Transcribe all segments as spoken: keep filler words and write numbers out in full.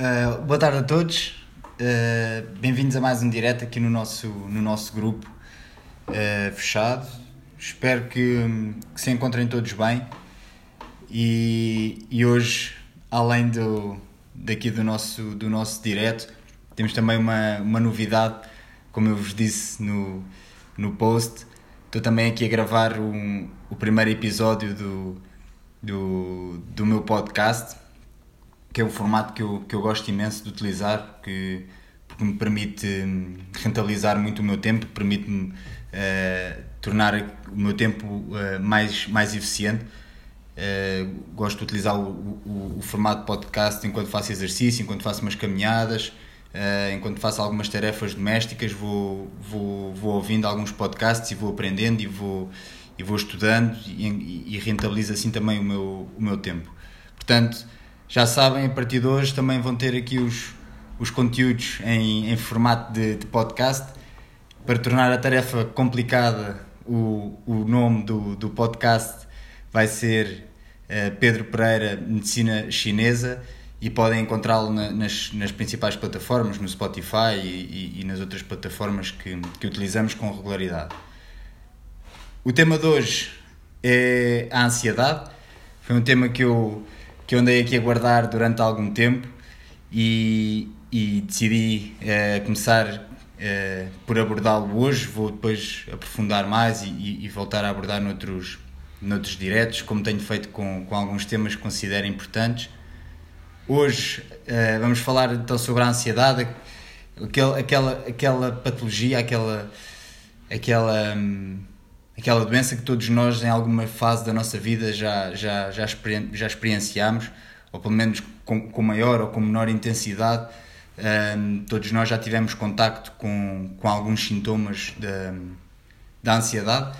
Uh, boa tarde a todos, uh, bem-vindos a mais um direto aqui no nosso, no nosso grupo uh, fechado. Espero que, que se encontrem todos bem e, e hoje, além do, daqui do nosso, do nosso direto, temos também uma, uma novidade. Como eu vos disse no, no post, estou também aqui a gravar um, o primeiro episódio do, do, do meu podcast, que é um formato que eu, que eu gosto imenso de utilizar, que, porque me permite rentabilizar muito o meu tempo, permite-me uh, tornar o meu tempo uh, mais, mais eficiente. Uh, gosto de utilizar o, o, o formato podcast enquanto faço exercício, enquanto faço umas caminhadas, uh, enquanto faço algumas tarefas domésticas, vou, vou, vou ouvindo alguns podcasts e vou aprendendo e vou, e vou estudando e, e rentabilizo assim também o meu, o meu tempo. Portanto, já sabem, a partir de hoje também vão ter aqui os, os conteúdos em, em formato de, de podcast. Para tornar a tarefa complicada, o, o nome do, do podcast vai ser uh, Pedro Pereira Medicina Chinesa e podem encontrá-lo na, nas, nas principais plataformas, no Spotify e, e, e nas outras plataformas que, que utilizamos com regularidade. O tema de hoje é a ansiedade. Foi um tema que eu... que eu andei aqui a guardar durante algum tempo e, e decidi eh, começar eh, por abordá-lo hoje. Vou depois aprofundar mais e, e, e voltar a abordar noutros, noutros diretos, como tenho feito com, com alguns temas que considero importantes. Hoje eh, vamos falar então sobre a ansiedade, aquela, aquela, aquela patologia, aquela, aquela, hum, aquela doença que todos nós, em alguma fase da nossa vida, já, já, já, experien- já experienciámos, ou pelo menos com, com maior ou com menor intensidade. Um, todos nós já tivemos contacto com, com alguns sintomas da, da ansiedade.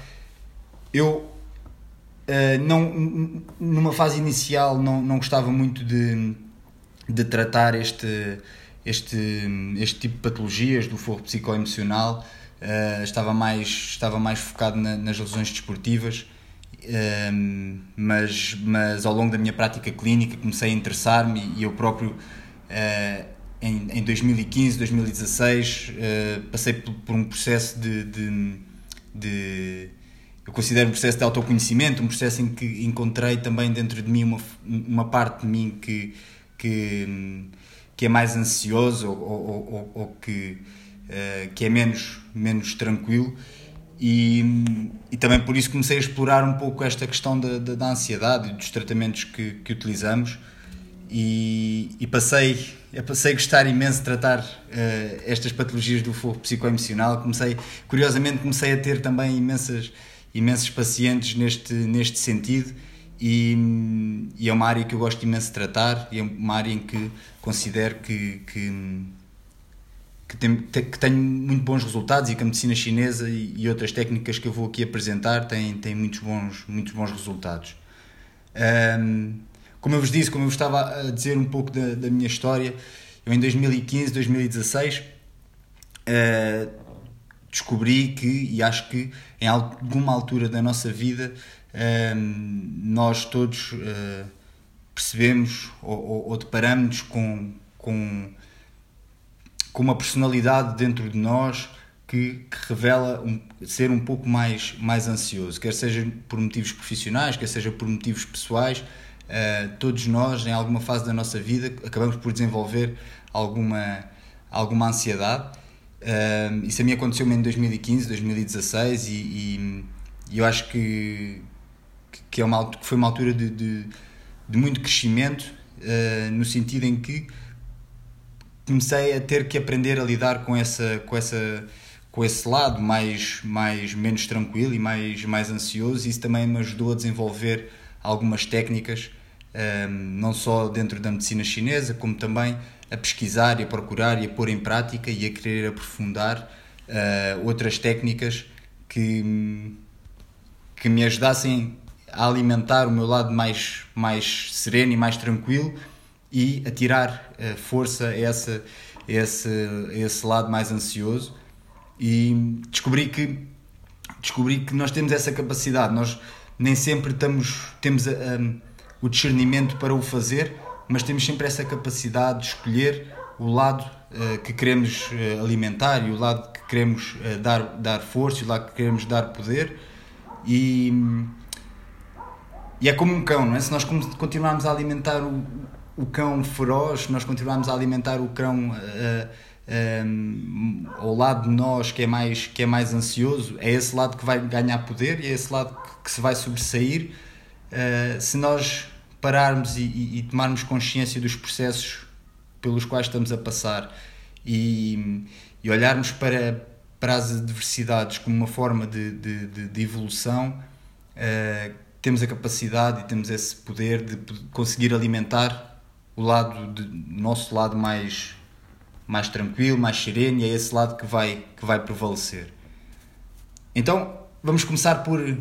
Eu, uh, não, numa fase inicial, não, não gostava muito de, de tratar este, este, este tipo de patologias do foro psicoemocional. Uh, estava, mais, estava mais focado na, nas lesões desportivas, uh, mas, mas ao longo da minha prática clínica comecei a interessar-me e eu próprio uh, em, em dois mil e quinze, dois mil e dezasseis uh, passei por, por um processo de, de, de eu considero um processo de autoconhecimento, um processo em que encontrei também dentro de mim uma, uma parte de mim que, que, que é mais ansioso ou, ou, ou, ou que Uh, que é menos, menos tranquilo e, e também por isso comecei a explorar um pouco esta questão da, da, da ansiedade e dos tratamentos que, que utilizamos e, e passei, eu passei a gostar imenso de tratar uh, estas patologias do foro psicoemocional. Comecei, curiosamente comecei a ter também imensas, imensos pacientes neste, neste sentido e, e é uma área que eu gosto imenso de tratar e é uma área em que considero que, que Que tenho, que tenho muito bons resultados e que a medicina chinesa e, e outras técnicas que eu vou aqui apresentar têm, têm muitos, bons, muitos bons resultados. Um, como eu vos disse, como eu vos estava a dizer um pouco da, da minha história, eu em dois mil e quinze, dois mil e dezasseis uh, descobri que, e acho que em alguma altura da nossa vida, uh, nós todos uh, percebemos ou, ou, ou deparamos com... com com uma personalidade dentro de nós que, que revela um, ser um pouco mais, mais ansioso, quer seja por motivos profissionais, quer seja por motivos pessoais. Uh, todos nós, em alguma fase da nossa vida, acabamos por desenvolver alguma, alguma ansiedade. Uh, isso a mim aconteceu-me em dois mil e quinze, dois mil e dezasseis e, e, e eu acho que, que, é uma, que foi uma altura de, de, de muito crescimento, uh, no sentido em que comecei a ter que aprender a lidar com, essa, com, essa, com esse lado mais, mais, menos tranquilo e mais, mais ansioso. Isso também me ajudou a desenvolver algumas técnicas, não só dentro da medicina chinesa, como também a pesquisar e a procurar e a pôr em prática e a querer aprofundar outras técnicas que, que me ajudassem a alimentar o meu lado mais, mais sereno e mais tranquilo e a tirar uh, força a essa, esse, esse lado mais ansioso. E descobri que, descobri que nós temos essa capacidade. Nós nem sempre estamos, temos a, a, o discernimento para o fazer, mas temos sempre essa capacidade de escolher o lado uh, que queremos uh, alimentar e o lado que queremos uh, dar, dar força e o lado que queremos dar poder. E, e é como um cão, não é? Se nós continuarmos a alimentar o, o cão feroz, se nós continuarmos a alimentar o cão... Uh, Um, ao lado de nós que é, mais, que é mais ansioso, é esse lado que vai ganhar poder e é esse lado que, que se vai sobressair. Uh, se nós pararmos e, e, e tomarmos consciência dos processos pelos quais estamos a passar e, e olharmos para, para as adversidades como uma forma de, de, de, de evolução, uh, temos a capacidade e temos esse poder de conseguir alimentar o lado de, nosso lado mais mais tranquilo, mais sereno, e é esse lado que vai, que vai prevalecer. Então, vamos começar por,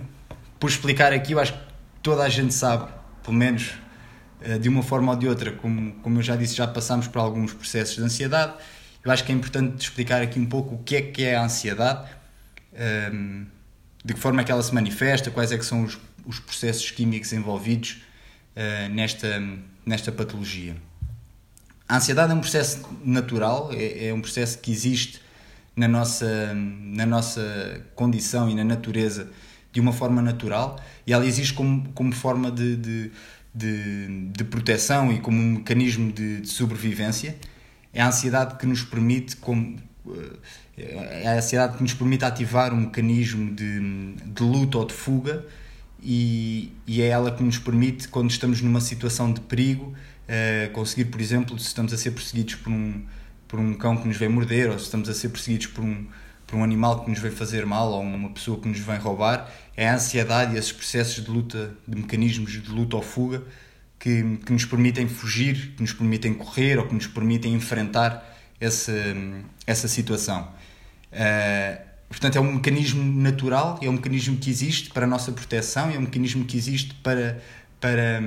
por explicar aqui, eu acho que toda a gente sabe, pelo menos de uma forma ou de outra, como, como eu já disse, já passámos por alguns processos de ansiedade, eu acho que é importante explicar aqui um pouco o que é que é a ansiedade, de que forma é que ela se manifesta, quais é que são os, os processos químicos envolvidos nesta, nesta patologia. A ansiedade é um processo natural, é, é um processo que existe na nossa, na nossa condição e na natureza de uma forma natural, e ela existe como, como forma de, de, de, de proteção e como um mecanismo de, de sobrevivência. É a ansiedade que nos permite, como, é a ansiedade que nos permite ativar um mecanismo de, de luta ou de fuga, e, e é ela que nos permite, quando estamos numa situação de perigo, Uh, conseguir, por exemplo, se estamos a ser perseguidos por um, por um cão que nos vem morder, ou se estamos a ser perseguidos por um, por um animal que nos vem fazer mal, ou uma pessoa que nos vem roubar, é a ansiedade e esses processos de luta, de mecanismos de luta ou fuga, que, que nos permitem fugir, que nos permitem correr, ou que nos permitem enfrentar essa, essa situação. Uh, portanto, é um mecanismo natural, é um mecanismo que existe para a nossa proteção, é um mecanismo que existe para... para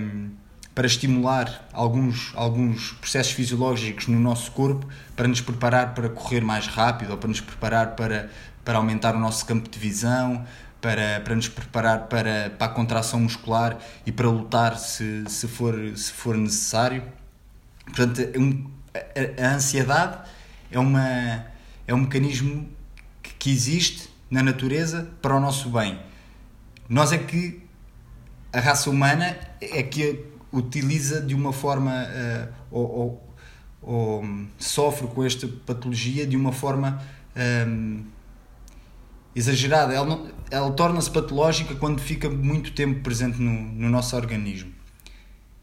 para estimular alguns, alguns processos fisiológicos no nosso corpo, para nos preparar para correr mais rápido, ou para nos preparar para, para aumentar o nosso campo de visão, para, para nos preparar para, para a contração muscular e para lutar se, se, for, se for necessário. Portanto, a ansiedade é, uma, é um mecanismo que existe na natureza para o nosso bem. Nós é que, a raça humana é que utiliza de uma forma uh, ou, ou, ou sofre com esta patologia de uma forma um, exagerada. Ela, não, ela torna-se patológica quando fica muito tempo presente no, no nosso organismo.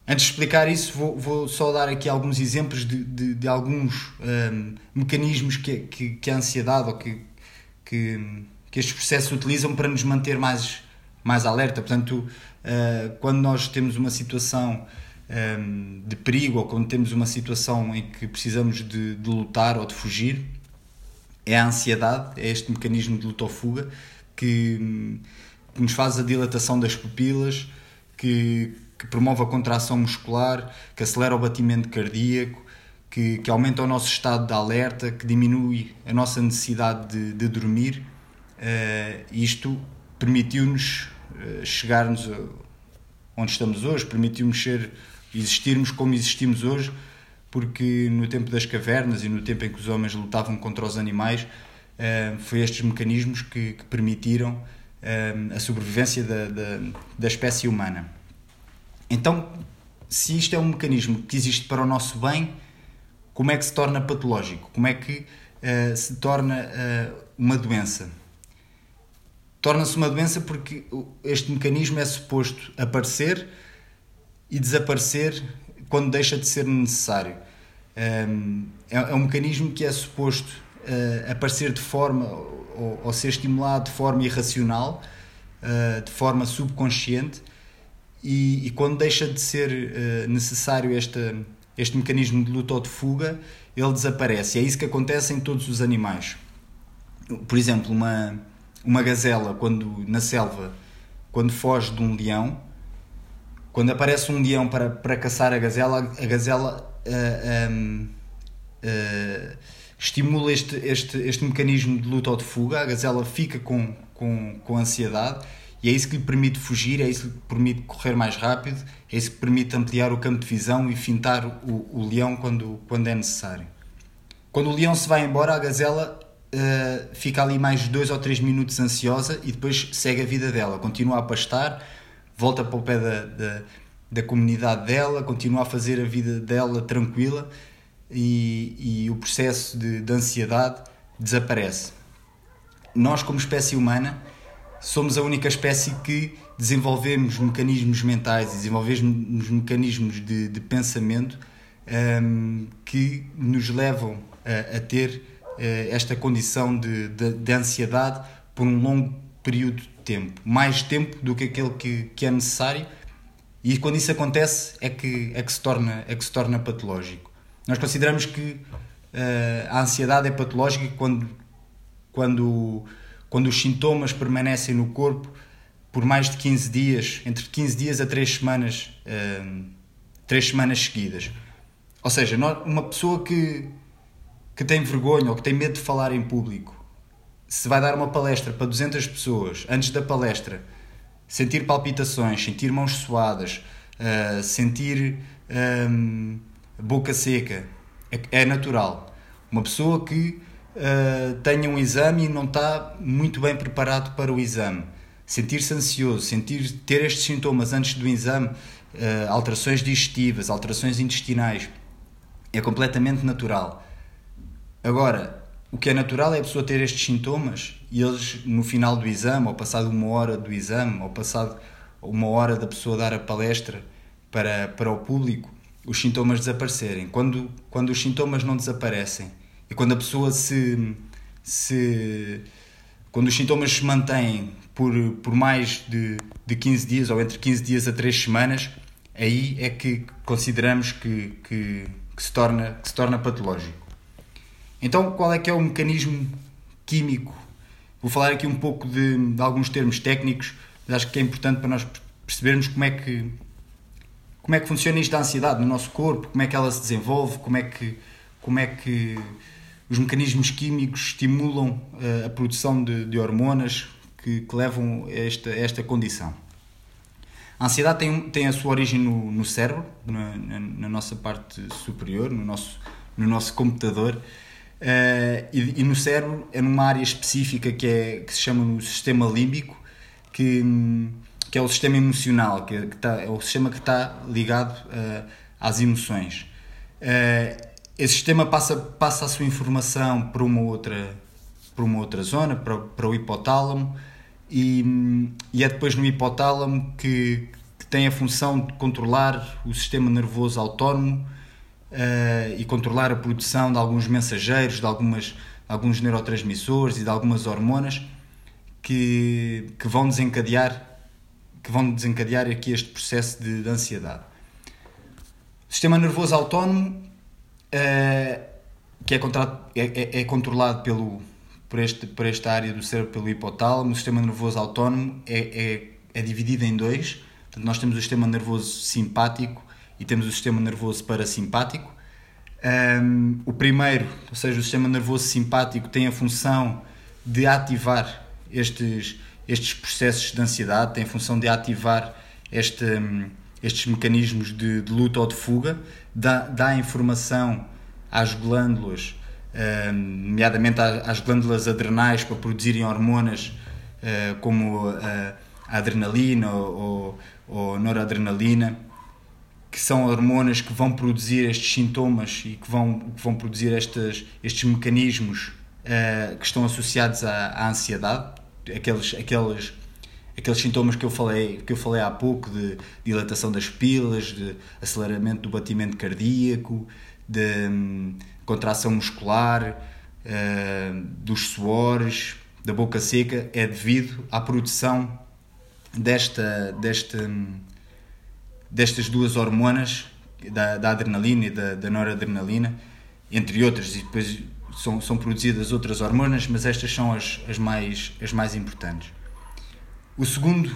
Antes de explicar isso, vou, vou só dar aqui alguns exemplos de, de, de alguns um, mecanismos que, que, que a ansiedade ou que, que, que estes processos utilizam para nos manter mais, mais alerta. Portanto, quando nós temos uma situação de perigo ou quando temos uma situação em que precisamos de, de lutar ou de fugir, é a ansiedade, é este mecanismo de luta ou fuga que, que nos faz a dilatação das pupilas, que, que promove a contração muscular, que acelera o batimento cardíaco, que, que aumenta o nosso estado de alerta, que diminui a nossa necessidade de, de dormir. Isto permitiu-nos chegarmos onde estamos hoje, permitiu-nos ser, existirmos como existimos hoje, porque no tempo das cavernas e no tempo em que os homens lutavam contra os animais, foi estes mecanismos que, que permitiram a sobrevivência da, da, da espécie humana. Então, se isto é um mecanismo que existe para o nosso bem, como é que se torna patológico? Como é que uh, se torna uh, uma doença? Torna-se uma doença porque este mecanismo é suposto aparecer e desaparecer quando deixa de ser necessário. É um mecanismo que é suposto aparecer de forma, ou ser estimulado de forma irracional, de forma subconsciente, e quando deixa de ser necessário este, este mecanismo de luta ou de fuga, ele desaparece. É isso que acontece em todos os animais. Por exemplo, uma... Uma gazela, quando, na selva, quando foge de um leão, quando aparece um leão para, para caçar a gazela, a gazela uh, um, uh, estimula este, este, este mecanismo de luta ou de fuga, a gazela fica com, com, com ansiedade E é isso que lhe permite fugir, é isso que lhe permite correr mais rápido, é isso que permite ampliar o campo de visão e fintar o, o leão quando, quando é necessário. Quando o leão se vai embora, a gazela uh, fica ali mais dois ou três minutos ansiosa e depois segue a vida dela. Continua a pastar, volta para o pé da, da, da comunidade dela, continua a fazer a vida dela tranquila e, e o processo de, de ansiedade desaparece. Nós, como espécie humana, somos a única espécie que desenvolvemos mecanismos mentais, desenvolvemos mecanismos de, de pensamento um, que nos levam a, a ter uh, esta condição de, de, de ansiedade por um longo período de tempo, mais tempo do que aquele que, que é necessário, e quando isso acontece é que, é que, se, torna, é que se torna patológico. Nós consideramos que uh, a ansiedade é patológica quando... quando Quando os sintomas permanecem no corpo por mais de quinze dias, entre quinze dias a três semanas, três semanas seguidas. Ou seja, uma pessoa que, que tem vergonha ou que tem medo de falar em público, se vai dar uma palestra para duzentas pessoas, antes da palestra, sentir palpitações, sentir mãos suadas, sentir boca seca, é natural. Uma pessoa que... Uh, tenha um exame e não está muito bem preparado para o exame, sentir-se ansioso, sentir, ter estes sintomas antes do exame, uh, alterações digestivas, alterações intestinais, é completamente natural. Agora, o que é natural é a pessoa ter estes sintomas e eles no final do exame, ou passado uma hora do exame, ou passado uma hora da pessoa dar a palestra para, para o público, os sintomas desaparecerem. Quando, quando os sintomas não desaparecem, e quando a pessoa se... se quando os sintomas se mantêm por, por mais de, de quinze dias, ou entre quinze dias a três semanas, aí é que consideramos que, que, que, se, torna, que se torna patológico. Então, qual é que é o mecanismo químico? Vou falar aqui um pouco de, de alguns termos técnicos, mas acho que é importante para nós percebermos como é que, como é que funciona isto da ansiedade no nosso corpo, como é que ela se desenvolve, como é que... Como é que os mecanismos químicos estimulam a produção de, de hormonas que, que levam a esta, esta condição. A ansiedade tem, tem a sua origem no, no cérebro, na, na, na nossa parte superior, no nosso, no nosso computador, uh, e, e no cérebro é numa área específica que, é, que se chama o sistema límbico, que, que é o sistema emocional, que, que tá, é o sistema que está ligado uh, às emoções. Uh, Esse sistema passa, passa a sua informação para uma outra, para uma outra zona, para, para o hipotálamo, e, e é depois no hipotálamo que, que tem a função de controlar o sistema nervoso autónomo uh, e controlar a produção de alguns mensageiros, de, algumas, de alguns neurotransmissores e de algumas hormonas que, que, vão, desencadear, que vão desencadear aqui este processo de, de ansiedade. O sistema nervoso autónomo Uh, que é, contra, é, é controlado pelo, por, este, por esta área do cérebro, pelo hipotálamo. O sistema nervoso autónomo é, é, é dividido em dois. Portanto, nós temos o sistema nervoso simpático e temos o sistema nervoso parasimpático. Um, o primeiro, ou seja, o sistema nervoso simpático, tem a função de ativar estes, estes processos de ansiedade, tem a função de ativar este... Um, estes mecanismos de, de luta ou de fuga, dá, dá informação às glândulas, eh, nomeadamente às glândulas adrenais, para produzirem hormonas eh, como eh, a adrenalina ou, ou, ou noradrenalina, que são hormonas que vão produzir estes sintomas e que vão, que vão produzir estas, estes mecanismos eh, que estão associados à, à ansiedade, aqueles... aqueles Aqueles sintomas que eu falei, que eu falei há pouco, de dilatação das pupilas, de aceleramento do batimento cardíaco, de hum, contração muscular, uh, dos suores, da boca seca, é devido à produção desta, desta, hum, destas duas hormonas, da, da adrenalina e da, da noradrenalina, entre outras, e depois são, são produzidas outras hormonas, mas estas são as, as, mais, as mais importantes. O segundo,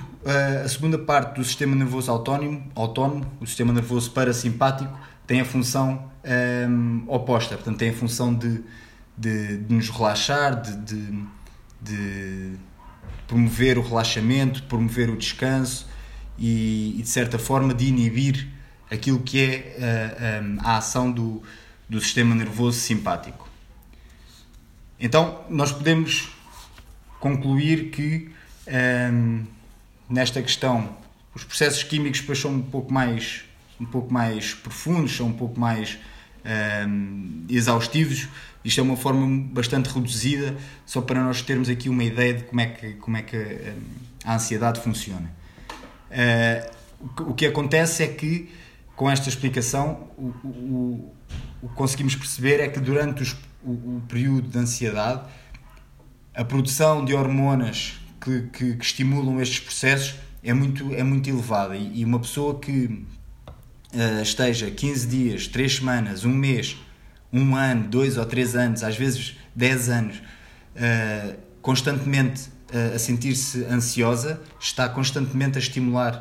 a segunda parte do sistema nervoso autónomo, autónomo, o sistema nervoso parasimpático, tem a função um, oposta, portanto tem a função de, de, de nos relaxar, de, de, de, promover o relaxamento, promover o descanso e, e de certa forma, de inibir aquilo que é uh, um, a ação do, do sistema nervoso simpático. Então, nós podemos concluir que um, nesta questão os processos químicos depois são um pouco mais, um pouco mais profundos, são um pouco mais um, exaustivos. Isto é uma forma bastante reduzida, só para nós termos aqui uma ideia de como é que, como é que a, a ansiedade funciona. Uh, o que acontece é que, com esta explicação, o, o, o que conseguimos perceber é que durante os, o, o período de ansiedade, a produção de hormonas que, que, que estimulam estes processos é muito, é muito elevada. E, e uma pessoa que uh, esteja quinze dias, três semanas, um mês... um ano, dois ou três anos, às vezes dez anos, uh, constantemente uh, a sentir-se ansiosa, está constantemente a estimular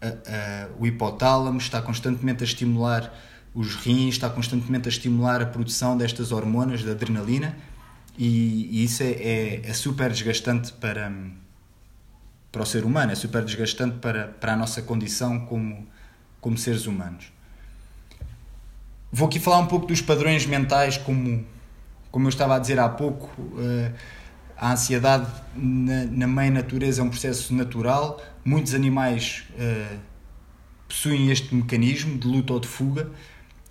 uh, uh, o hipotálamo, está constantemente a estimular os rins, está constantemente a estimular a produção destas hormonas, da adrenalina, e, e isso é, é, é super desgastante para, para o ser humano, é super desgastante para, para a nossa condição como, como seres humanos. Vou aqui falar um pouco dos padrões mentais, como, como eu estava a dizer há pouco. A ansiedade na, na mãe natureza é um processo natural. Muitos animais uh, possuem este mecanismo de luta ou de fuga,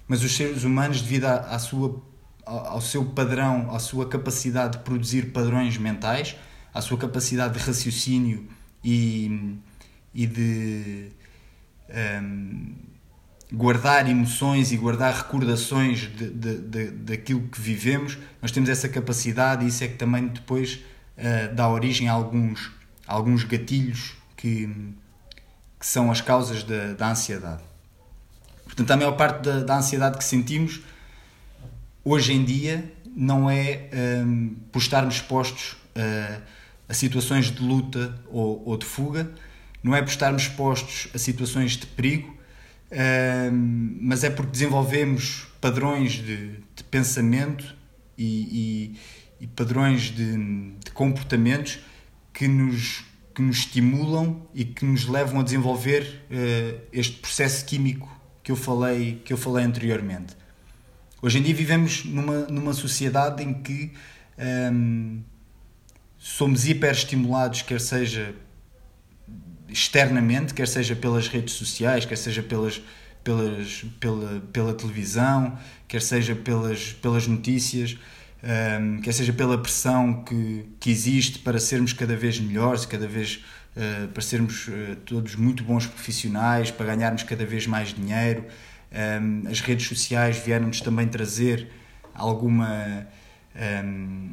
mas os seres humanos, devido à, à sua, ao seu padrão, à sua capacidade de produzir padrões mentais, à sua capacidade de raciocínio e, e de... Um, guardar emoções e guardar recordações de, de, de, daquilo que vivemos, nós temos essa capacidade, e isso é que também depois uh, dá origem a alguns, a alguns gatilhos que, que são as causas da, da ansiedade. Portanto, a maior parte da, da ansiedade que sentimos hoje em dia não é um, por estarmos expostos uh, a situações de luta ou, ou de fuga, não é por estarmos expostos a situações de perigo, Uh, mas é porque desenvolvemos padrões de, de pensamento e, e, e padrões de, de comportamentos que nos, que nos estimulam e que nos levam a desenvolver uh, este processo químico que eu falei, que eu falei anteriormente. Hoje em dia vivemos numa, numa sociedade em que um, somos hiperestimulados, quer seja externamente, quer seja pelas redes sociais, quer seja pelas, pelas, pela, pela televisão, quer seja pelas, pelas notícias, um, quer seja pela pressão que, que existe para sermos cada vez melhores, cada vez, uh, para sermos uh, todos muito bons profissionais, para ganharmos cada vez mais dinheiro. Um, as redes sociais vieram-nos também trazer alguma... Um,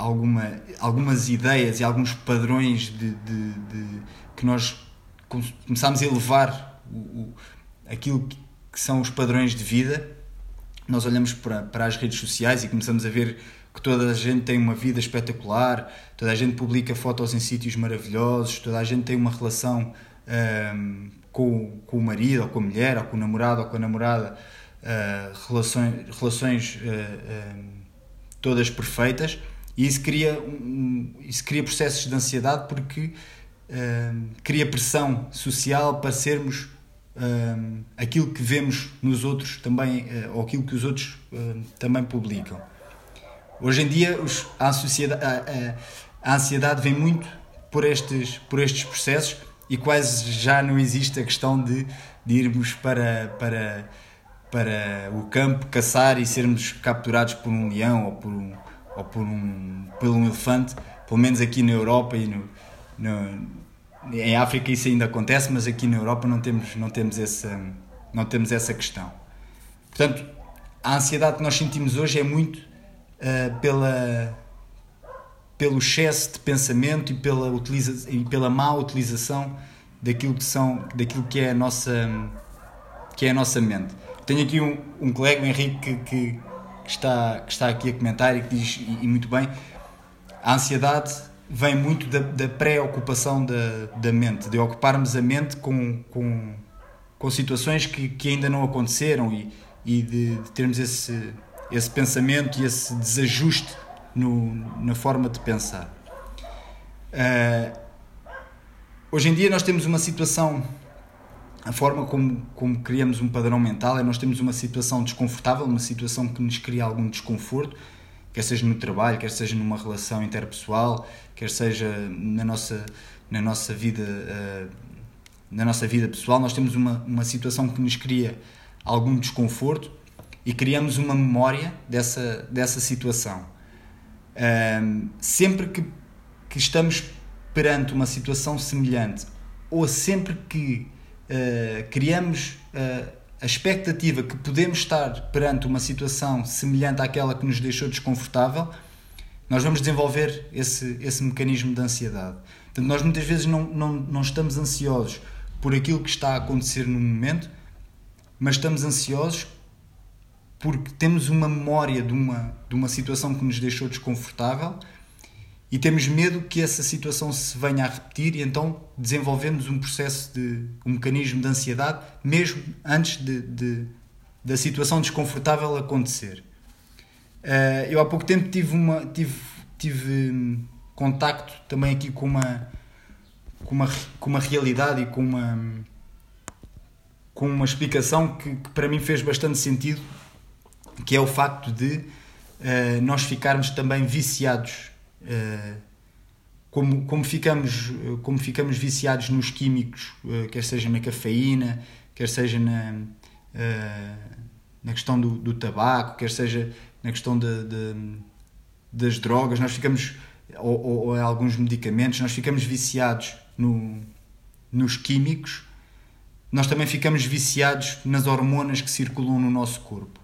Alguma, algumas ideias e alguns padrões de, de, de, que nós começámos a elevar o, o, aquilo que, que são os padrões de vida. Nós olhamos para, para as redes sociais e começamos a ver que toda a gente tem uma vida espetacular, toda a gente publica fotos em sítios maravilhosos, toda a gente tem uma relação hum, com, com o marido ou com a mulher ou com o namorado ou com a namorada, hum, relações, relações hum, todas perfeitas. E isso cria, um, isso cria processos de ansiedade, porque um, cria pressão social para sermos um, aquilo que vemos nos outros também, uh, ou aquilo que os outros uh, também publicam. Hoje em dia os, a, sociedade, a, a, a ansiedade vem muito por estes, por estes processos, e quase já não existe a questão de, de irmos para... para, para o campo caçar e sermos capturados por um leão ou por um... ou por um, por um elefante. Pelo menos aqui na Europa e no, no, em África isso ainda acontece, mas aqui na Europa não temos, não temos, essa, não temos essa questão. Portanto, a ansiedade que nós sentimos hoje é muito uh, pela, pelo excesso de pensamento e pela, utiliza, e pela má utilização daquilo que, são, daquilo que, é, a nossa, que é a nossa mente. Tenho aqui um, um colega, o Henrique, que... que Que está, que está aqui a comentar e que diz, e, e muito bem, a ansiedade vem muito da, da pré-ocupação da, da mente, de ocuparmos a mente com, com, com situações que, que ainda não aconteceram e, e de, de termos esse, esse pensamento e esse desajuste no, na forma de pensar. Uh, hoje em dia nós temos uma situação, a forma como, como criamos um padrão mental é nós temos uma situação desconfortável, uma situação que nos cria algum desconforto, quer seja no trabalho, quer seja numa relação interpessoal, quer seja na nossa, na nossa vida, uh, na nossa vida pessoal, nós temos uma, uma situação que nos cria algum desconforto e criamos uma memória dessa, dessa situação. Um, sempre que, que estamos perante uma situação semelhante ou sempre que uh, criamos uh, a expectativa que podemos estar perante uma situação semelhante àquela que nos deixou desconfortável, nós vamos desenvolver esse, esse mecanismo de ansiedade. Portanto, nós muitas vezes não, não, não estamos ansiosos por aquilo que está a acontecer no momento, mas estamos ansiosos porque temos uma memória de uma, de uma situação que nos deixou desconfortável e temos medo que essa situação se venha a repetir e então desenvolvemos um processo de um mecanismo de ansiedade mesmo antes de, de, da situação desconfortável acontecer. Eu há pouco tempo tive, uma, tive, tive contacto também aqui com uma, com uma, com uma realidade e com uma, com uma explicação que, que para mim fez bastante sentido, que é o facto de uh, nós ficarmos também viciados, uh, como, como, ficamos, como ficamos viciados nos químicos, uh, quer seja na cafeína, quer seja na, uh, na questão do, do tabaco, quer seja na questão de, de, das drogas, nós ficamos, ou, ou, ou alguns medicamentos, nós ficamos viciados no, nos químicos, nós também ficamos viciados nas hormonas que circulam no nosso corpo.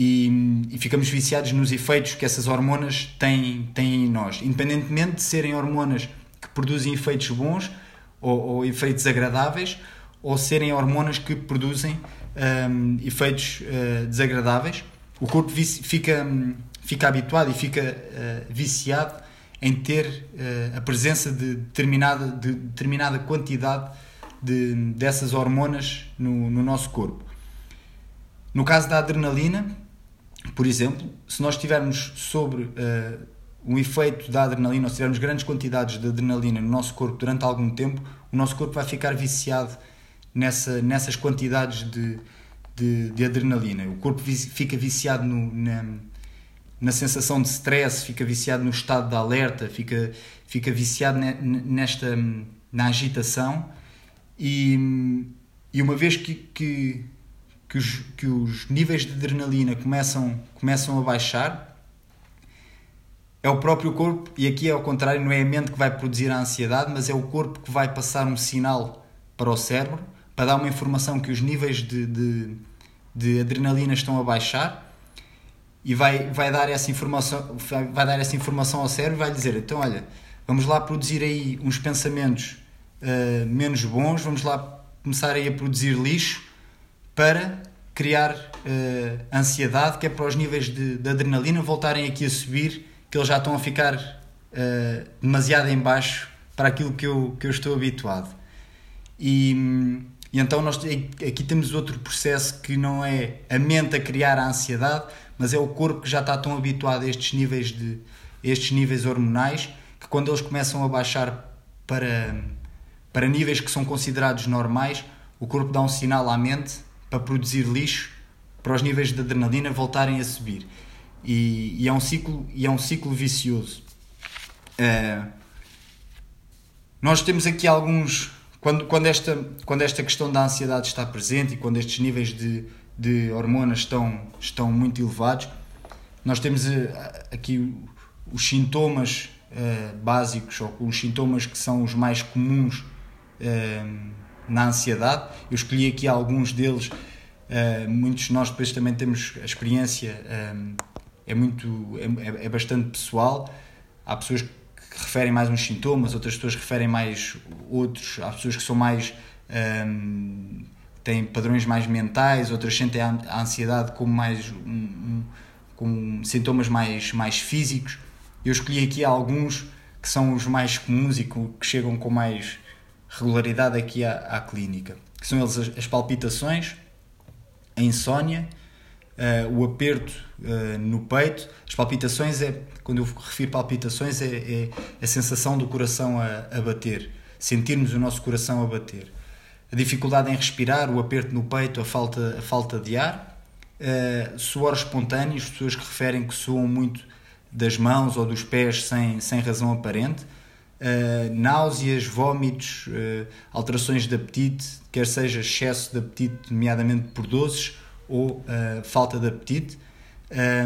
E, e ficamos viciados nos efeitos que essas hormonas têm, têm em nós, independentemente de serem hormonas que produzem efeitos bons ou, ou efeitos agradáveis, ou serem hormonas que produzem um, efeitos uh, desagradáveis. O corpo vici- fica, fica habituado e fica uh, viciado em ter uh, a presença de determinada, de determinada quantidade de, dessas hormonas no, no nosso corpo. No caso da adrenalina, por exemplo, se nós tivermos sobre uh, um efeito da adrenalina, ou se tivermos grandes quantidades de adrenalina no nosso corpo durante algum tempo, o nosso corpo vai ficar viciado nessa, nessas quantidades de, de, de adrenalina. O corpo fica viciado no, na, na sensação de stress, fica viciado no estado de alerta, fica, fica viciado ne, nesta, na agitação e, e uma vez que... que Que os, que os níveis de adrenalina começam, começam a baixar, é o próprio corpo, e aqui é ao contrário, não é a mente que vai produzir a ansiedade, mas é o corpo que vai passar um sinal para o cérebro, para dar uma informação que os níveis de, de, de adrenalina estão a baixar, e vai, vai, dar essa informação, vai, vai dar essa informação ao cérebro e vai dizer, então olha, vamos lá produzir aí uns pensamentos uh, menos bons, vamos lá começar aí a produzir lixo, para criar uh, ansiedade, que é para os níveis de, de adrenalina voltarem aqui a subir, que eles já estão a ficar uh, demasiado em baixo para aquilo que eu, que eu estou habituado. E, e então nós aqui temos outro processo que não é a mente a criar a ansiedade, mas é o corpo que já está tão habituado a estes níveis, de, estes níveis hormonais, que quando eles começam a baixar para, para níveis que são considerados normais, o corpo dá um sinal à mente para produzir lixo, para os níveis de adrenalina voltarem a subir. E, e, é, um ciclo, e é um ciclo vicioso. Uh, nós temos aqui alguns... Quando, quando, esta, quando esta questão da ansiedade está presente e quando estes níveis de, de hormonas estão, estão muito elevados, nós temos uh, aqui os sintomas uh, básicos, ou os sintomas que são os mais comuns uh, na ansiedade. Eu escolhi aqui alguns deles, uh, muitos de nós depois também temos a experiência, um, é, muito, é, é bastante pessoal, há pessoas que referem mais uns sintomas, outras pessoas referem mais outros, há pessoas que são mais, um, têm padrões mais mentais, outras sentem a ansiedade como, mais, um, um, como sintomas mais, mais físicos. Eu escolhi aqui alguns que são os mais comuns e que, que chegam com mais regularidade aqui à, à clínica, que são eles as, as palpitações, a insónia, uh, o aperto uh, no peito. As palpitações, é, quando eu refiro palpitações, é, é a sensação do coração a, a bater, sentirmos o nosso coração a bater. A dificuldade em respirar, o aperto no peito, a falta, a falta de ar, uh, suores espontâneos, pessoas que referem que suam muito das mãos ou dos pés sem, sem razão aparente, uh, náuseas, vómitos, uh, alterações de apetite, quer seja excesso de apetite, nomeadamente por doces, ou uh, falta de apetite,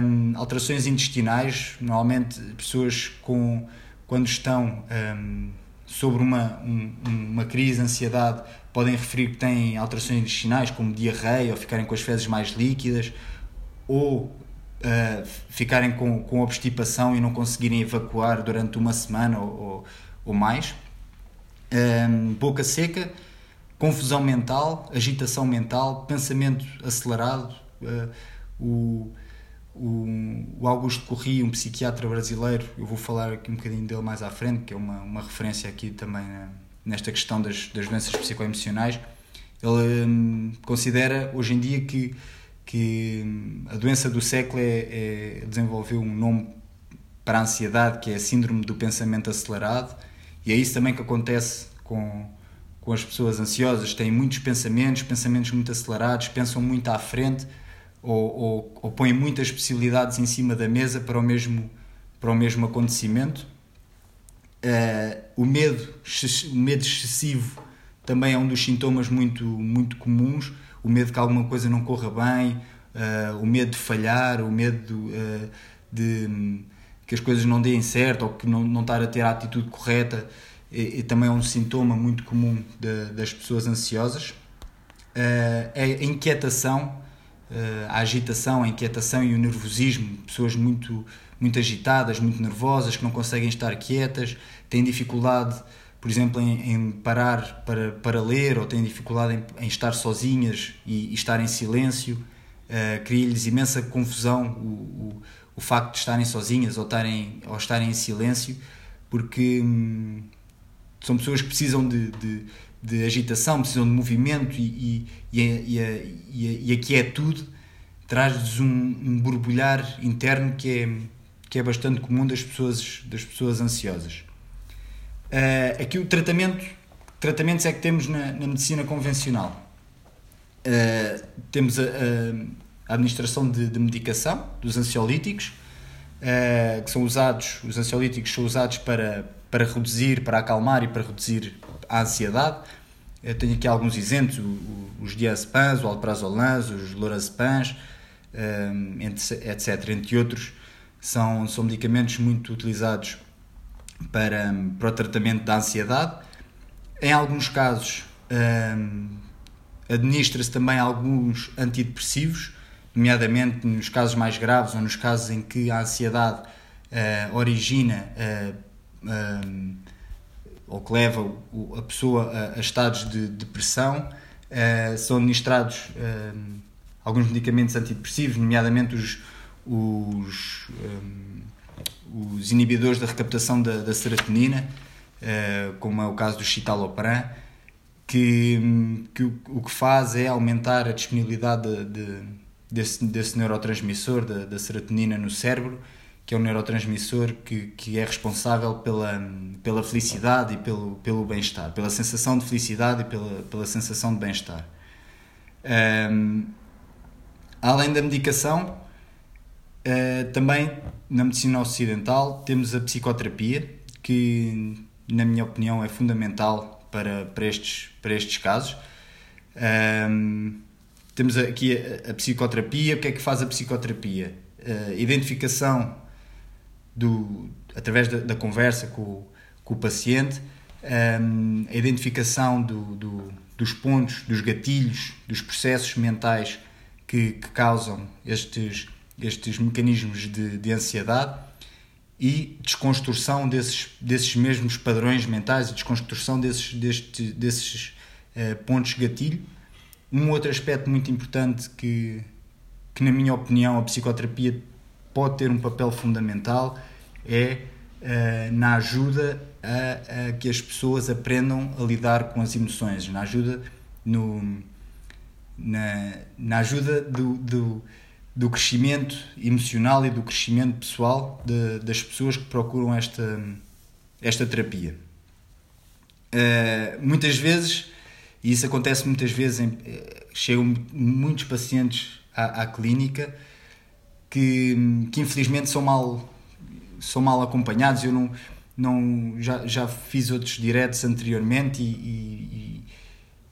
um, alterações intestinais, normalmente pessoas com, quando estão um, sobre uma, um, uma crise de ansiedade, podem referir que têm alterações intestinais, como diarreia, ou ficarem com as fezes mais líquidas, ou uh, ficarem com, com obstipação e não conseguirem evacuar durante uma semana ou, ou, ou mais. Um, boca seca, confusão mental, agitação mental, pensamento acelerado. Uh, o, o, o Augusto Corrêa, um psiquiatra brasileiro, eu vou falar aqui um bocadinho dele mais à frente, que é uma, uma referência aqui também na, nesta questão das, das doenças psicoemocionais. Ele hum, considera hoje em dia que, que hum, a doença do século é, é, desenvolveu um nome para a ansiedade, que é a síndrome do pensamento acelerado, e é isso também que acontece com, com as pessoas ansiosas. Têm muitos pensamentos, pensamentos muito acelerados, pensam muito à frente, ou, ou, ou põem muitas possibilidades em cima da mesa para o mesmo, para o mesmo acontecimento. Uh, o, medo, o medo excessivo também é um dos sintomas muito, muito comuns, o medo que alguma coisa não corra bem, uh, o medo de falhar, o medo uh, de um, que as coisas não deem certo, ou que não, não estar a ter a atitude correta, e, e também é um sintoma muito comum de, das pessoas ansiosas. Uh, a inquietação, uh, a agitação, a inquietação e o nervosismo, pessoas muito... muito agitadas, muito nervosas, que não conseguem estar quietas, têm dificuldade, por exemplo, em, em parar para, para ler, ou têm dificuldade em, em estar sozinhas e, e estar em silêncio. Uh, cria-lhes imensa confusão o, o, o facto de estarem sozinhas ou estarem, ou estarem em silêncio, porque hum, são pessoas que precisam de, de, de agitação, precisam de movimento, e, e, e, a, e, a, e a quietude traz-lhes um, um borbulhar interno que é... que é bastante comum das pessoas, das pessoas ansiosas. Uh, aqui o tratamento, tratamentos é que temos na, na medicina convencional. Uh, temos a, a administração de, de medicação, dos ansiolíticos, uh, que são usados, os ansiolíticos são usados para, para reduzir, para acalmar e para reduzir a ansiedade. Eu tenho aqui alguns exemplos, o, o, os diazepans, o alprazolans, os lorazepans, um, etcétera, entre outros. São, são medicamentos muito utilizados para, para o tratamento da ansiedade. Em alguns casos, hum, administra-se também alguns antidepressivos, nomeadamente nos casos mais graves ou nos casos em que a ansiedade uh, origina uh, um, ou que leva a pessoa a, a estados de depressão. Uh, são administrados uh, alguns medicamentos antidepressivos, nomeadamente os Os, um, os inibidores da recaptação da, da serotonina, uh, como é o caso do citalopram, que, que o, o que faz é aumentar a disponibilidade de, de, desse, desse neurotransmissor, da, da serotonina no cérebro, que é um neurotransmissor que, que é responsável pela, pela felicidade e pelo, pelo bem-estar, pela sensação de felicidade e pela, pela sensação de bem-estar. Um, além da medicação, Uh, também na medicina ocidental temos a psicoterapia, que na minha opinião é fundamental para, para, estes, para estes casos. Uh, temos aqui a, a psicoterapia. O que é que faz a psicoterapia? Uh, identificação do, através da, da conversa com, com o paciente, uh, a identificação do, do, dos pontos, dos gatilhos, dos processos mentais que, que causam estes estes mecanismos de, de ansiedade, e desconstrução desses, desses mesmos padrões mentais e desconstrução desses, deste, desses uh, pontos de gatilho. Um outro aspecto muito importante que, que, na minha opinião, a psicoterapia pode ter um papel fundamental é uh, na ajuda a, a que as pessoas aprendam a lidar com as emoções, na ajuda, no, na, na ajuda do... do do crescimento emocional e do crescimento pessoal de, das pessoas que procuram esta, esta terapia. Uh, muitas vezes, e isso acontece muitas vezes, em, chegam muitos pacientes à, à clínica que, que infelizmente são mal, são mal acompanhados. Eu não, não, já, já fiz outros diretos anteriormente e, e,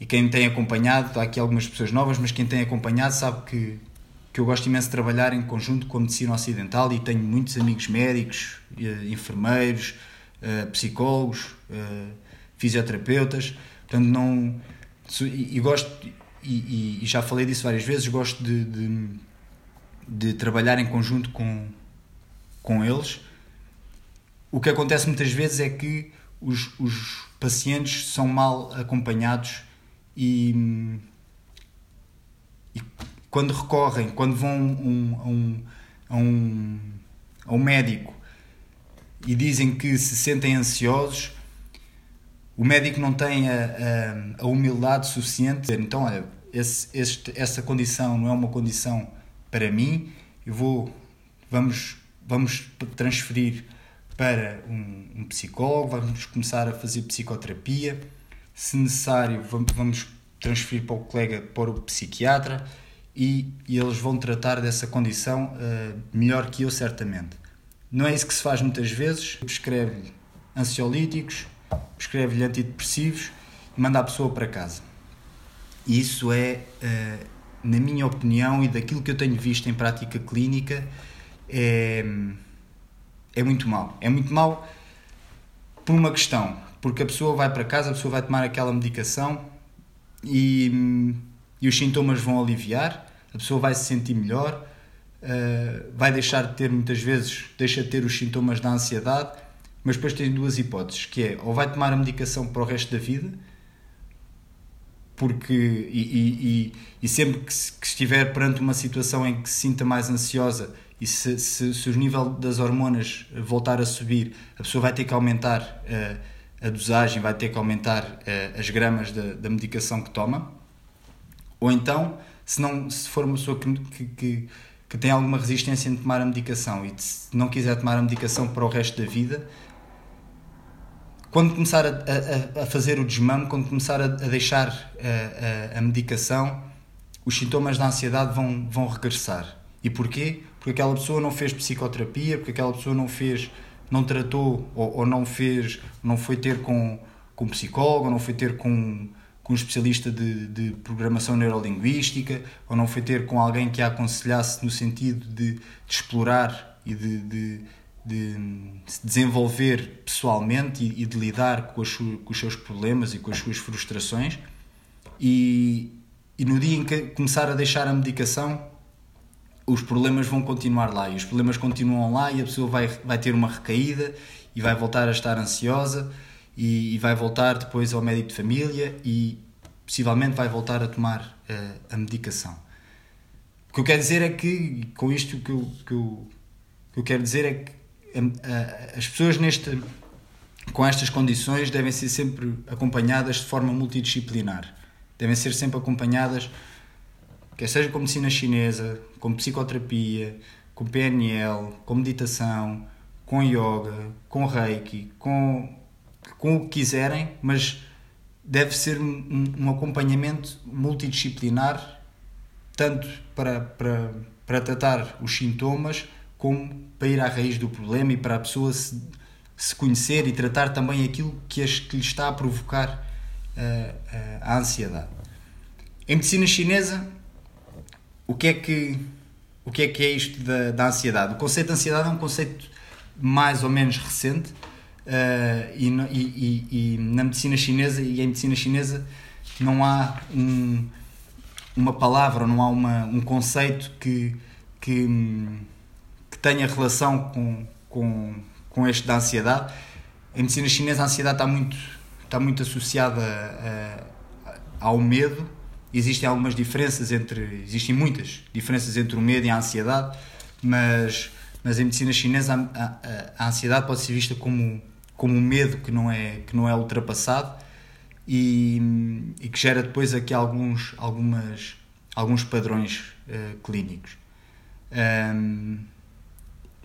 e quem tem acompanhado, há aqui algumas pessoas novas, mas quem tem acompanhado sabe que que eu gosto imenso de trabalhar em conjunto com a medicina ocidental e tenho muitos amigos médicos, enfermeiros, psicólogos, fisioterapeutas, portanto não... E, e gosto, e, e já falei disso várias vezes, gosto de, de, de trabalhar em conjunto com, com eles. O que acontece muitas vezes é que os, os pacientes são mal acompanhados e... e quando recorrem, quando vão um, um, a, um, a um médico e dizem que se sentem ansiosos, o médico não tem a, a, a humildade suficiente. Então, olha, esse, este, essa condição não é uma condição para mim, eu vou, vamos, vamos transferir para um, um psicólogo, vamos começar a fazer psicoterapia, se necessário vamos transferir para o colega, para o psiquiatra, E, e eles vão tratar dessa condição uh, melhor que eu, certamente. Não é isso que se faz muitas vezes. Prescreve-lhe ansiolíticos, prescreve-lhe antidepressivos e manda a pessoa para casa. E isso é, uh, na minha opinião e daquilo que eu tenho visto em prática clínica, é, é muito mau. É muito mau por uma questão, porque a pessoa vai para casa, a pessoa vai tomar aquela medicação e... e os sintomas vão aliviar, a pessoa vai se sentir melhor, uh, vai deixar de ter, muitas vezes, deixa de ter os sintomas da ansiedade, mas depois tem duas hipóteses, que é, ou vai tomar a medicação para o resto da vida, porque, e, e, e, e sempre que, se, que estiver perante uma situação em que se sinta mais ansiosa, e se, se, se o nível das hormonas voltar a subir, a pessoa vai ter que aumentar uh, a dosagem, vai ter que aumentar uh, as gramas da, da medicação que toma. Ou então, se, não, se for uma pessoa que, que, que, que tem alguma resistência em tomar a medicação e se não quiser tomar a medicação para o resto da vida, quando começar a, a, a fazer o desmame, quando começar a, a deixar a, a, a medicação, os sintomas da ansiedade vão, vão regressar. E porquê? Porque aquela pessoa não fez psicoterapia, porque aquela pessoa não fez, não tratou ou, ou não fez, não foi ter com, com um psicólogo, ou não foi ter com... com um especialista de, de programação neurolinguística, ou não foi ter com alguém que a aconselhasse no sentido de, de explorar e de, de, de se desenvolver pessoalmente e, e de lidar com, as, com os seus problemas e com as suas frustrações, e, e no dia em que começar a deixar a medicação, os problemas vão continuar lá, e os problemas continuam lá, e a pessoa vai, vai ter uma recaída e vai voltar a estar ansiosa, e vai voltar depois ao médico de família e possivelmente vai voltar a tomar uh, a medicação. O que eu quero dizer é que, com isto que eu, que eu, que eu quero dizer é que uh, as pessoas neste, com estas condições devem ser sempre acompanhadas de forma multidisciplinar, devem ser sempre acompanhadas, quer seja com medicina chinesa, com psicoterapia, com P N L, com meditação, com yoga, com reiki, com... com o que quiserem, mas deve ser um, um acompanhamento multidisciplinar, tanto para, para, para tratar os sintomas, como para ir à raiz do problema e para a pessoa se, se conhecer e tratar também aquilo que, as, que lhe está a provocar uh, uh, a ansiedade. Em medicina chinesa, o que é que, o que é, que é isto da, da ansiedade? O conceito de ansiedade é um conceito mais ou menos recente, Uh, e, e, e na medicina chinesa e em medicina chinesa não há um, uma palavra, não há uma, um conceito que, que, que tenha relação com, com, com este da ansiedade. Em medicina chinesa a ansiedade está muito, está muito associada a, a, ao medo. Existem algumas diferenças entre, existem muitas diferenças entre o medo e a ansiedade, mas, mas em medicina chinesa a, a, a ansiedade pode ser vista como como um medo que não é, que não é ultrapassado e, e que gera depois aqui alguns, algumas, alguns padrões uh, clínicos. Um,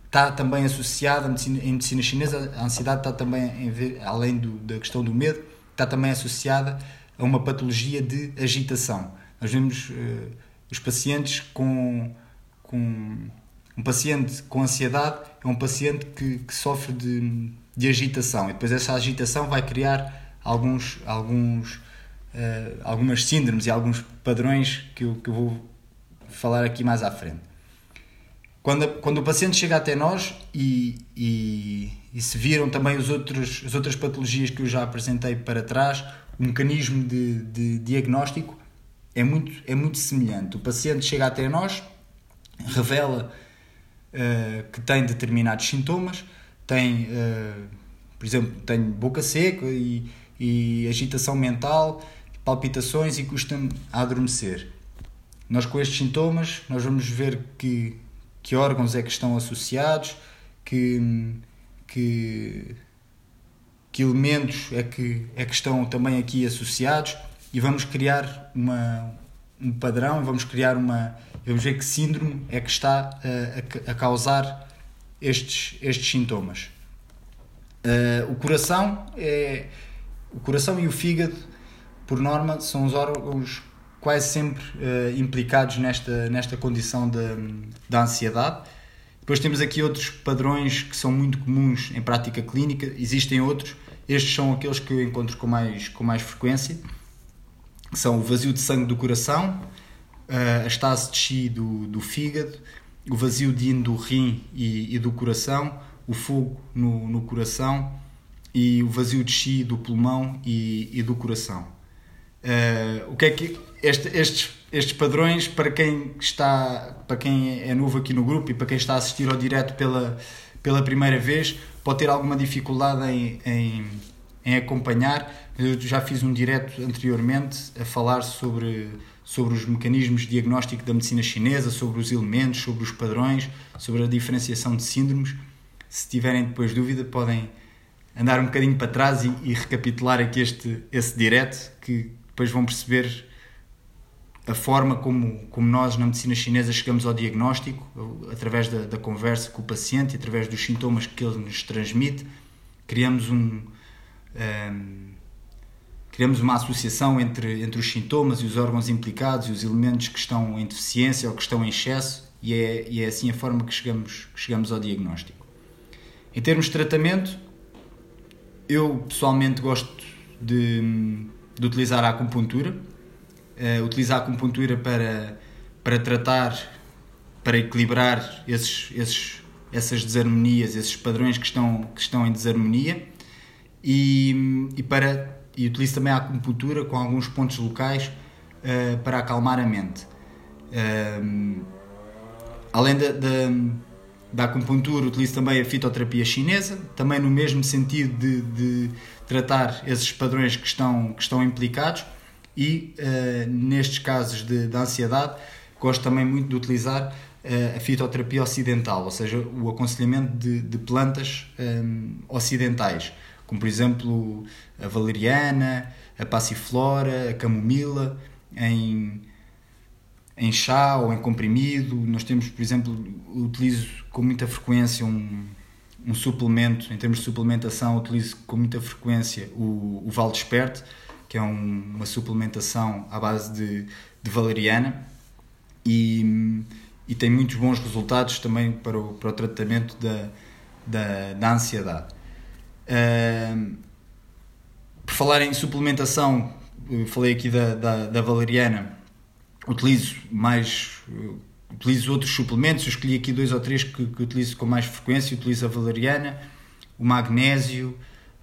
está também associada, em medicina chinesa, a ansiedade está também, em, além do, da questão do medo, está também associada a uma patologia de agitação. Nós vemos uh, os pacientes com, com... Um paciente com ansiedade é um paciente que, que sofre de, de agitação, e depois essa agitação vai criar alguns, alguns, uh, algumas síndromes e alguns padrões que eu, que eu vou falar aqui mais à frente. Quando, quando o paciente chega até nós e, e, e se viram também os outros, as outras patologias que eu já apresentei para trás, o mecanismo de, de diagnóstico é muito, é muito semelhante. O paciente chega até nós, revela uh, que tem determinados sintomas, tem, uh, por exemplo, tem boca seca e, e agitação mental, palpitações e custa-me a adormecer. Nós, com estes sintomas, nós vamos ver que que órgãos é que estão associados, que, que, que elementos é que, é que estão também aqui associados, e vamos criar uma, um padrão, vamos criar uma, vamos ver que síndrome é que está a, a, a causar estes, estes sintomas. Uh, o, coração é, o coração e o fígado, por norma, são os órgãos quase sempre uh, implicados nesta, nesta condição da, da ansiedade. Depois temos aqui outros padrões que são muito comuns em prática clínica, existem outros, estes são aqueles que eu encontro com mais, com mais frequência, que são o vazio de sangue do coração, uh, a estase de chi do, do fígado, o vazio de yin do rim e, e do coração, o fogo no, no coração e o vazio de chi do pulmão e, e do coração. Uh, o que é que este, estes, estes padrões, para quem está, para quem é novo aqui no grupo e para quem está a assistir ao direto pela, pela primeira vez, pode ter alguma dificuldade em, em, em acompanhar. Eu já fiz um direto anteriormente a falar sobre, sobre os mecanismos de diagnóstico da medicina chinesa, sobre os elementos, sobre os padrões, sobre a diferenciação de síndromes. Se tiverem depois dúvida, podem andar um bocadinho para trás e, e recapitular aqui este, esse direto, que depois vão perceber a forma como, como nós, na medicina chinesa, chegamos ao diagnóstico, através da, da conversa com o paciente, através dos sintomas que ele nos transmite. Criamos, um, um, criamos uma associação entre, entre os sintomas e os órgãos implicados e os elementos que estão em deficiência ou que estão em excesso, e é, e é assim a forma que chegamos, que chegamos ao diagnóstico. Em termos de tratamento, eu pessoalmente gosto de... de utilizar a acupuntura, uh, utilizar a acupuntura para, para tratar, para equilibrar esses, esses, essas desarmonias, esses padrões que estão, que estão em desarmonia, e, e, para, e utilizo também a acupuntura com alguns pontos locais uh, para acalmar a mente. Uh, além da, da, da acupuntura, utilizo também a fitoterapia chinesa, também no mesmo sentido de, de tratar esses padrões que estão, que estão implicados, e uh, nestes casos de, de ansiedade gosto também muito de utilizar uh, a fitoterapia ocidental, ou seja, o aconselhamento de, de plantas um, ocidentais, como por exemplo a valeriana, a passiflora, a camomila, em, em chá ou em comprimido. Nós temos, por exemplo, utilizo com muita frequência um um suplemento, em termos de suplementação, utilizo com muita frequência o, o Valdespert, que é um, uma suplementação à base de, de valeriana, e, e tem muitos bons resultados também para o, para o tratamento da, da, da ansiedade. Uh, por falar em suplementação, falei aqui da, da, da valeriana, utilizo mais... Utilizo outros suplementos, eu escolhi aqui dois ou três que, que utilizo com mais frequência. Utilizo a valeriana, o magnésio,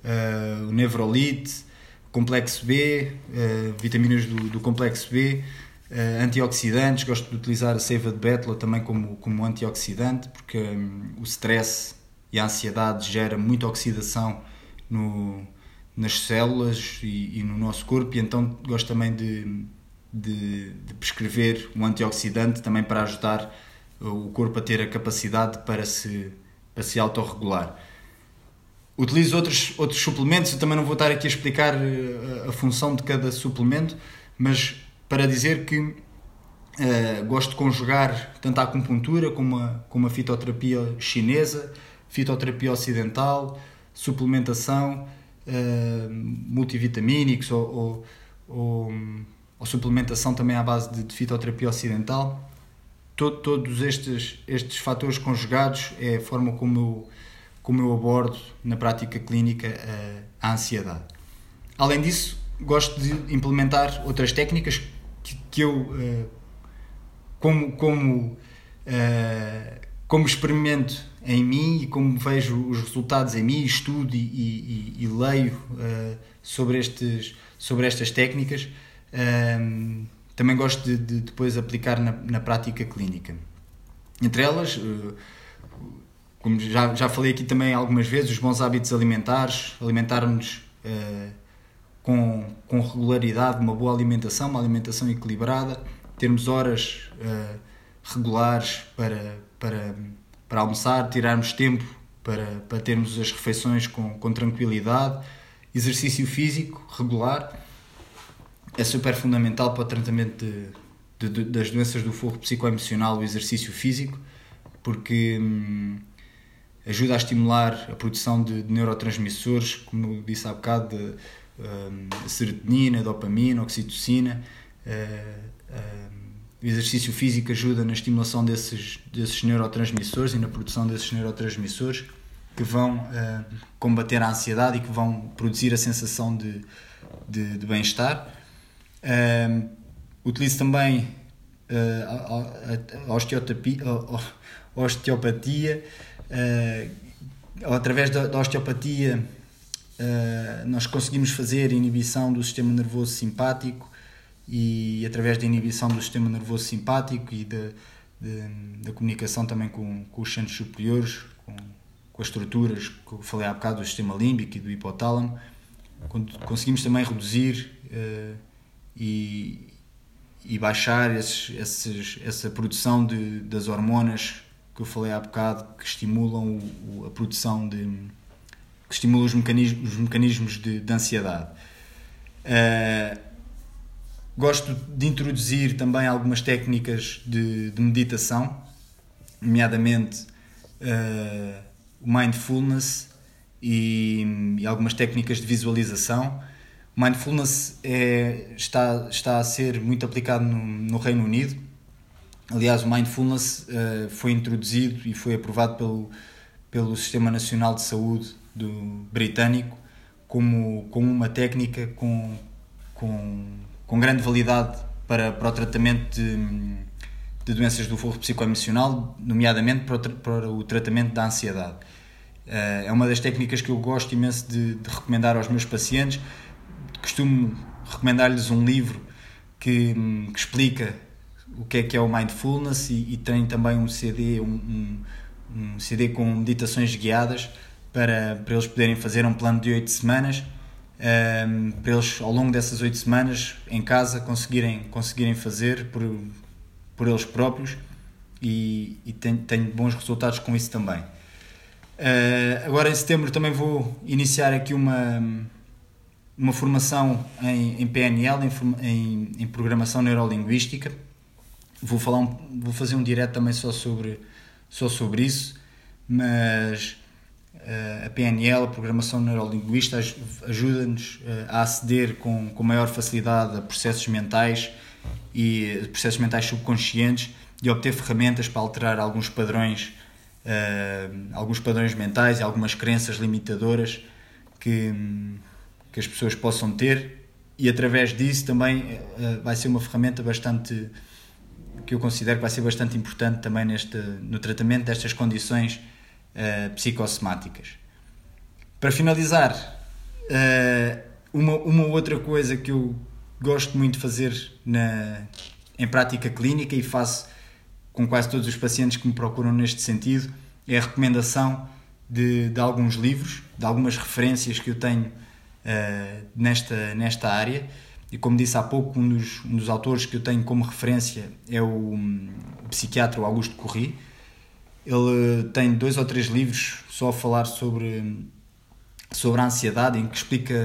uh, o nevrolite, complexo B, uh, vitaminas do, do complexo B, uh, antioxidantes. Gosto de utilizar a seiva de Betula também como, como antioxidante, porque um, o stress e a ansiedade gera muita oxidação no, nas células e, e no nosso corpo, e então gosto também de... De, de prescrever um antioxidante também para ajudar o corpo a ter a capacidade para se, para se autorregular. Utilizo outros, outros suplementos, eu também não vou estar aqui a explicar a, a função de cada suplemento, mas para dizer que Uh, gosto de conjugar tanto a acupuntura como a, como a fitoterapia chinesa, fitoterapia ocidental, suplementação, uh, multivitamínicos ou, ou, ou, ou suplementação também à base de, de fitoterapia ocidental. Todo, todos estes, estes fatores conjugados é a forma como eu, como eu abordo na prática clínica uh, a ansiedade. Além disso, gosto de implementar outras técnicas que, que eu... Uh, Como, como, uh, como experimento em mim e como vejo os resultados em mim, estudo e, e, e leio uh, sobre, estes, sobre estas técnicas, uh, também gosto de, de depois aplicar na, na prática clínica. Entre elas, uh, como já, já falei aqui também algumas vezes, os bons hábitos alimentares, alimentar-nos uh, com, com regularidade, uma boa alimentação, uma alimentação equilibrada, termos horas uh, regulares para, para, para almoçar, tirarmos tempo para, para termos as refeições com, com tranquilidade, exercício físico regular é super fundamental para o tratamento de, de, das doenças do forro psicoemocional, o exercício físico, porque hum, ajuda a estimular a produção de, de neurotransmissores, como disse há bocado, de, um, a serotonina, dopamina, oxitocina. Uh, Uh, o exercício físico ajuda na estimulação desses, desses neurotransmissores e na produção desses neurotransmissores que vão uh, combater a ansiedade e que vão produzir a sensação de, de, de bem-estar. Uh, utilizo também uh, a, a, osteotapia, a, a osteopatia. Uh, através da, da osteopatia uh, nós conseguimos fazer inibição do sistema nervoso simpático, e através da inibição do sistema nervoso simpático e da, de, da comunicação também com, com os centros superiores, com, com as estruturas que eu falei há bocado do sistema límbico e do hipotálamo, conseguimos também reduzir uh, e, e baixar esses, esses, essa produção de, das hormonas que eu falei há bocado, que estimulam o, a produção de... que estimulam os mecanismos, os mecanismos de, de ansiedade. Uh, Gosto de introduzir também algumas técnicas de, de meditação, nomeadamente uh, mindfulness e, e algumas técnicas de visualização. Mindfulness é, está, está a ser muito aplicado no, no Reino Unido. Aliás, o mindfulness uh, foi introduzido e foi aprovado pelo, pelo Sistema Nacional de Saúde do, britânico como, como uma técnica com... com com grande validade para, para o tratamento de, de doenças do forro psicoemocional, nomeadamente para o, para o tratamento da ansiedade. É uma das técnicas que eu gosto imenso de, de recomendar aos meus pacientes. Costumo recomendar-lhes um livro que, que explica o que é que é o mindfulness e, e tem também um C D, um, um, um C D com meditações guiadas para, para eles poderem fazer um plano de oito semanas. Um, para eles ao longo dessas oito semanas em casa conseguirem, conseguirem fazer por, por eles próprios e, e tenho, tenho bons resultados com isso também. Uh, agora em setembro também vou iniciar aqui uma, uma formação em, em P N L, em, em, em Programação Neurolinguística. Vou, falar um, vou fazer um direto também só sobre, só sobre isso, mas... a P N L, a Programação Neurolinguística, ajuda-nos a aceder com, com maior facilidade a processos mentais e processos mentais subconscientes e obter ferramentas para alterar alguns padrões, alguns padrões mentais e algumas crenças limitadoras que, que as pessoas possam ter, e através disso também vai ser uma ferramenta bastante, que eu considero que vai ser bastante importante também neste, no tratamento destas condições Uh, psicossomáticas. Para finalizar, uh, uma, uma outra coisa que eu gosto muito de fazer na, em prática clínica e faço com quase todos os pacientes que me procuram neste sentido é a recomendação de, de alguns livros, de algumas referências que eu tenho uh, nesta, nesta área, e como disse há pouco, um dos, um dos autores que eu tenho como referência é o, um, o psiquiatra Augusto Corrêa. Ele tem dois ou três livros só a falar sobre, sobre a ansiedade, em que explica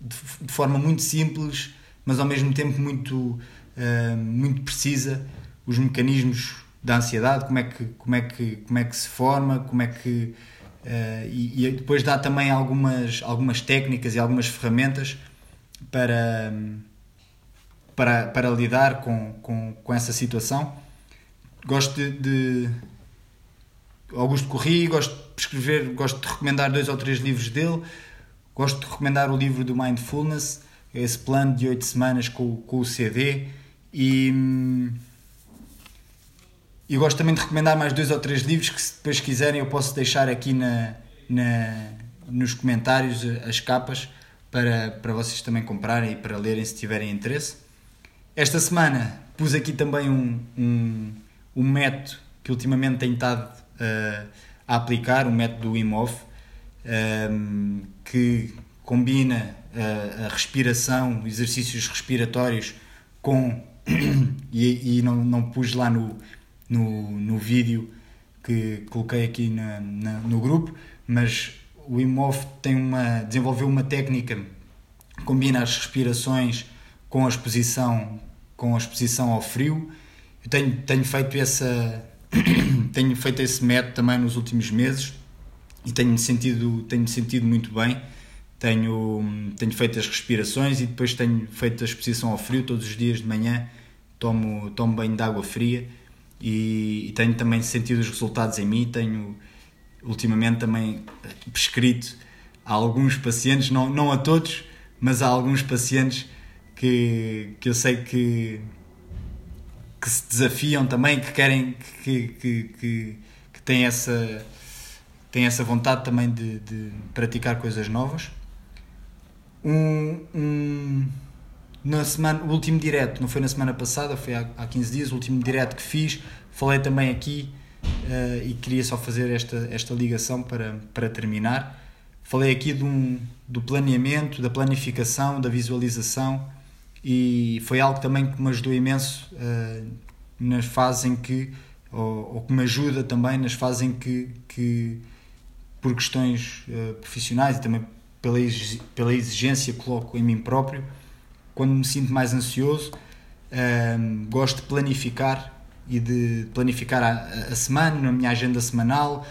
de, de forma muito simples, mas ao mesmo tempo muito, uh, muito precisa, os mecanismos da ansiedade, como é que, como é que, como é que se forma, como é que... Uh, e, e depois dá também algumas, algumas técnicas e algumas ferramentas para, para, para lidar com, com, com essa situação. Gosto de, de Augusto Corrêa, gosto de escrever, gosto de recomendar dois ou três livros dele, gosto de recomendar o livro do Mindfulness, esse plano de oito semanas com, com o C D, e, e gosto também de recomendar mais dois ou três livros que, se depois quiserem, eu posso deixar aqui na, na, nos comentários as capas para, para vocês também comprarem e para lerem se tiverem interesse. Esta semana pus aqui também um, um, um método que ultimamente tenho estado uh, a aplicar, um método do Wim Hof, um, que combina uh, a respiração, exercícios respiratórios com... e, e não, não pus lá no, no, no vídeo que coloquei aqui na, na, no grupo, mas o Wim Hof tem uma, desenvolveu uma técnica que combina as respirações com a exposição, com a exposição ao frio. Eu tenho, tenho feito essa... tenho feito esse método também nos últimos meses e tenho-me sentido, tenho-me sentido muito bem. Tenho, tenho feito as respirações e depois tenho feito a exposição ao frio todos os dias de manhã, tomo, tomo banho de água fria e, e tenho também sentido os resultados em mim. Tenho ultimamente também prescrito a alguns pacientes, não, não a todos, mas a alguns pacientes que, que eu sei que... que se desafiam também, que querem, que, que, que, que têm, essa, têm essa vontade também de, de praticar coisas novas. Um, um, na semana, o último direto, não foi na semana passada, foi há, há quinze dias, o último direto que fiz, falei também aqui, uh, e queria só fazer esta, esta ligação para, para terminar. Falei aqui de um, do planeamento, da planificação, da visualização, e foi algo também que me ajudou imenso uh, nas fases em que, ou, ou que me ajuda também nas fases em que, que por questões uh, profissionais e também pela, ex, pela exigência que coloco em mim próprio, quando me sinto mais ansioso, uh, gosto de planificar e de planificar a, a semana, na minha agenda semanal,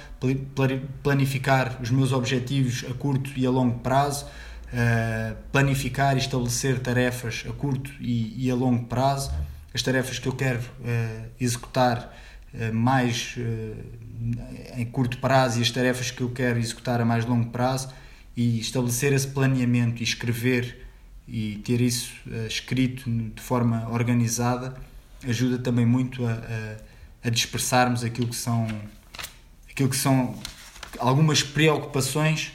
planificar os meus objetivos a curto e a longo prazo, Uh, planificar e estabelecer tarefas a curto e, e a longo prazo, as tarefas que eu quero uh, executar uh, mais uh, em curto prazo e as tarefas que eu quero executar a mais longo prazo, e estabelecer esse planeamento e escrever e ter isso uh, escrito de forma organizada ajuda também muito a, a, a dispersarmos aquilo que são, aquilo que são algumas preocupações.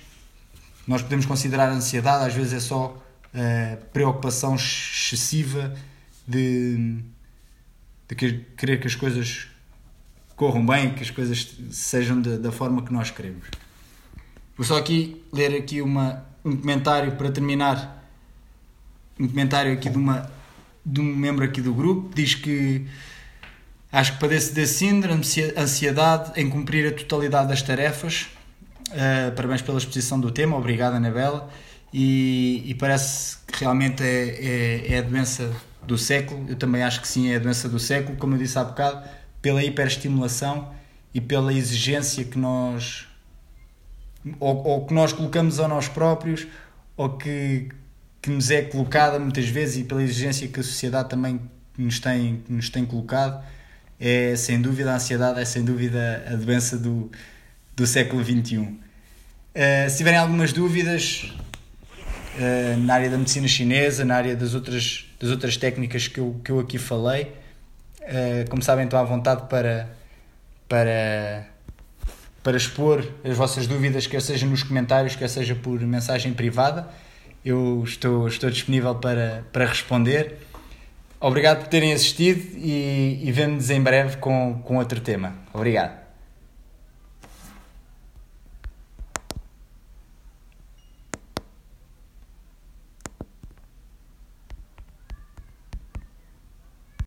Nós podemos considerar a ansiedade, às vezes é só uh, preocupação excessiva de, de querer que as coisas corram bem, que as coisas sejam de, da forma que nós queremos. Vou só aqui ler aqui uma, um comentário para terminar, um comentário aqui de, uma, de um membro aqui do grupo, diz que acho que padece desse síndrome, ansiedade em cumprir a totalidade das tarefas. Uh, parabéns pela exposição do tema, obrigado Anabela, e, e parece que realmente é, é, é a doença do século. Eu também acho que sim, é a doença do século, como eu disse há bocado, pela hiperestimulação e pela exigência que nós ou, ou que nós colocamos a nós próprios, ou que, que nos é colocada muitas vezes, e pela exigência que a sociedade também nos tem, nos tem colocado. É sem dúvida a ansiedade, é sem dúvida a doença do do século vinte e um. Uh, se tiverem algumas dúvidas uh, na área da medicina chinesa, na área das outras, das outras técnicas que eu, que eu aqui falei, uh, como sabem, estão à vontade para, para, para expor as vossas dúvidas, quer seja nos comentários, quer seja por mensagem privada. Eu estou, estou disponível para, para responder. Obrigado por terem assistido e, e vemo-nos em breve com, com outro tema. Obrigado.